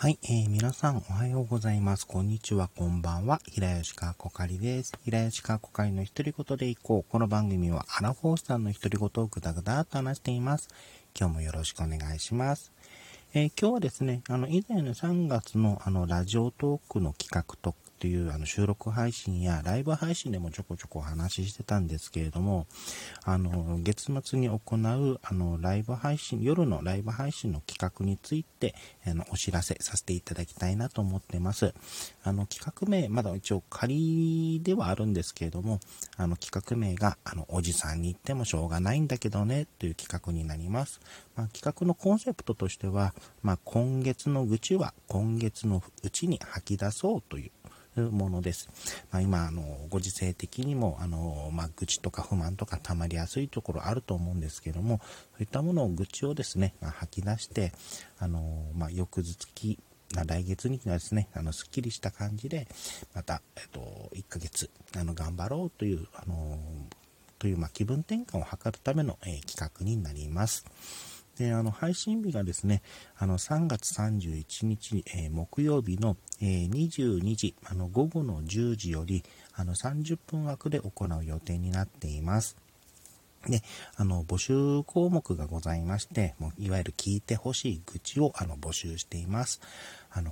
はい、皆さんおはようございます。こんにちは、こんばんは。平吉川こかりです。平吉川こかりの独り言でいこう。この番組はアラフォーさんの独り言をぐだぐだと話しています。今日もよろしくお願いします。今日はですね、以前の3月のラジオトークの企画とっていう収録配信やライブ配信でもちょこちょこお話ししてたんですけれども、月末に行うライブ配信、夜のライブ配信の企画についてお知らせさせていただきたいなと思ってます。企画名まだ一応仮ではあるんですけれども、企画名がおじさんに言ってもしょうがないんだけどねという企画になります。企画のコンセプトとしては、今月の愚痴は今月のうちに吐き出そうというものです。今ご時世的にも愚痴とか不満とか溜まりやすいところあると思うんですけども、そういったものを愚痴をですね、吐き出して翌月来月にはですね、すっきりした感じでまた、1ヶ月頑張ろうという気分転換を図るための、企画になります。で配信日がですね、3月31日、木曜日の、22時、午後の10時より30分枠で行う予定になっています。で、募集項目がございまして、もういわゆる聞いてほしい愚痴を募集しています。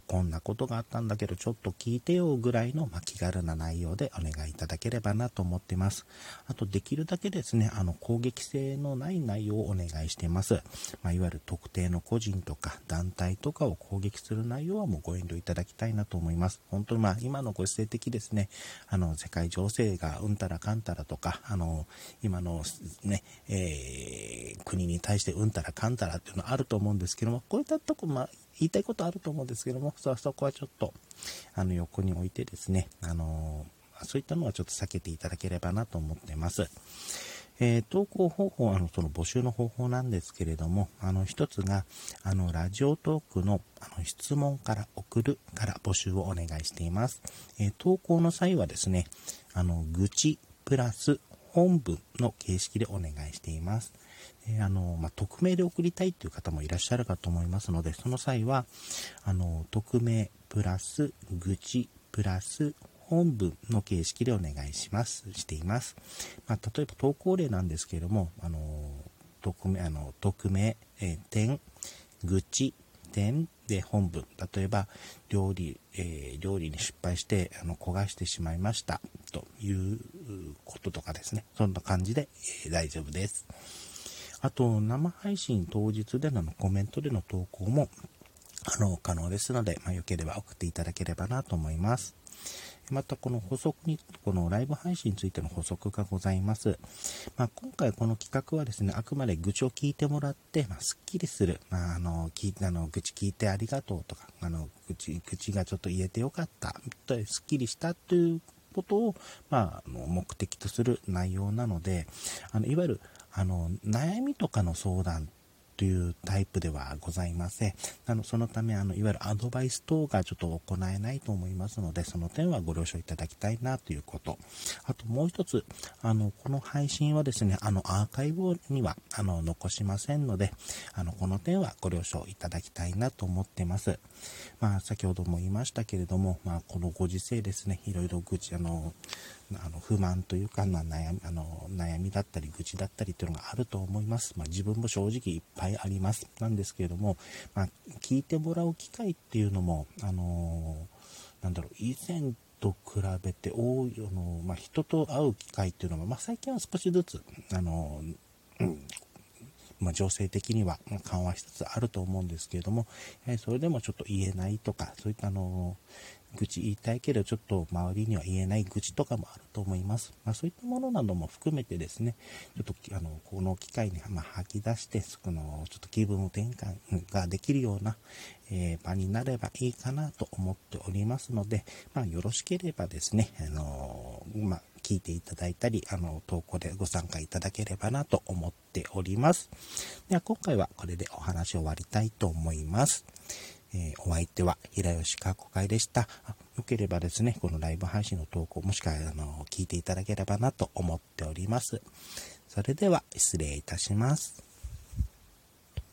こんなことがあったんだけどちょっと聞いてよぐらいの、気軽な内容でお願いいただければなと思ってます。あとできるだけですね、攻撃性のない内容をお願いしています。いわゆる特定の個人とか団体とかを攻撃する内容はもうご遠慮いただきたいなと思います。本当に今のご時世的ですね、世界情勢がうんたらかんたらとか、今のね、国に対してうんたらかんたらっていうのはあると思うんですけども、こういったとこ言いたいことあると思うんですけども、そこはちょっと横に置いてですね、そういったのはちょっと避けていただければなと思ってます。投稿方法、その募集の方法なんですけれども、一つが、ラジオトークの、質問から送るから募集をお願いしています。投稿の際はですね、愚痴プラス本文の形式でお願いしています。匿名で送りたいという方もいらっしゃるかと思いますので、その際は匿名プラス愚痴プラス本文の形式でお願いしています。例えば投稿例なんですけれども、匿名、愚痴で本文、例えば料理に失敗して焦がしてしまいましたということとかですね、そんな感じで、大丈夫です。あと生配信当日でのコメントでの投稿も可能ですので、よければ送っていただければなと思います。またこのライブ配信についての補足がございます。今回この企画はですね、あくまで愚痴を聞いてもらって、すっきりする、愚痴聞いてありがとうとか、愚痴がちょっと言えてよかった、すっきりしたということを、目的とする内容なので、いわゆる悩みとかの相談というタイプではございません。そのためいわゆるアドバイス等がちょっと行えないと思いますので、その点はご了承いただきたいなということ。あともう一つ、この配信はですね、アーカイブには残しませんので、この点はご了承いただきたいなと思ってます。先ほども言いましたけれども、このご時世ですね、いろいろ愚痴不満というか、悩みだったり愚痴だったりというのがあると思います。自分も正直いっぱいありますなんですけれども、聞いてもらう機会っていうのも以前と比べて多い人と会う機会っていうのも、最近は少しずつ情勢的には緩和しつつあると思うんですけれども、それでもちょっと言えないとか、そういった愚痴言いたいけどちょっと周りには言えない愚痴とかもあると思います。そういったものなども含めてですね、ちょっとこの機会に吐き出して、ちょっと気分の転換ができるような、場になればいいかなと思っておりますので、よろしければですね、聞いていただいたり、投稿でご参加いただければなと思っております。では今回はこれでお話を終わりたいと思います。お相手は平吉川こかりでした。よければですね、このライブ配信の投稿もしくは聞いていただければなと思っております。それでは失礼いたします。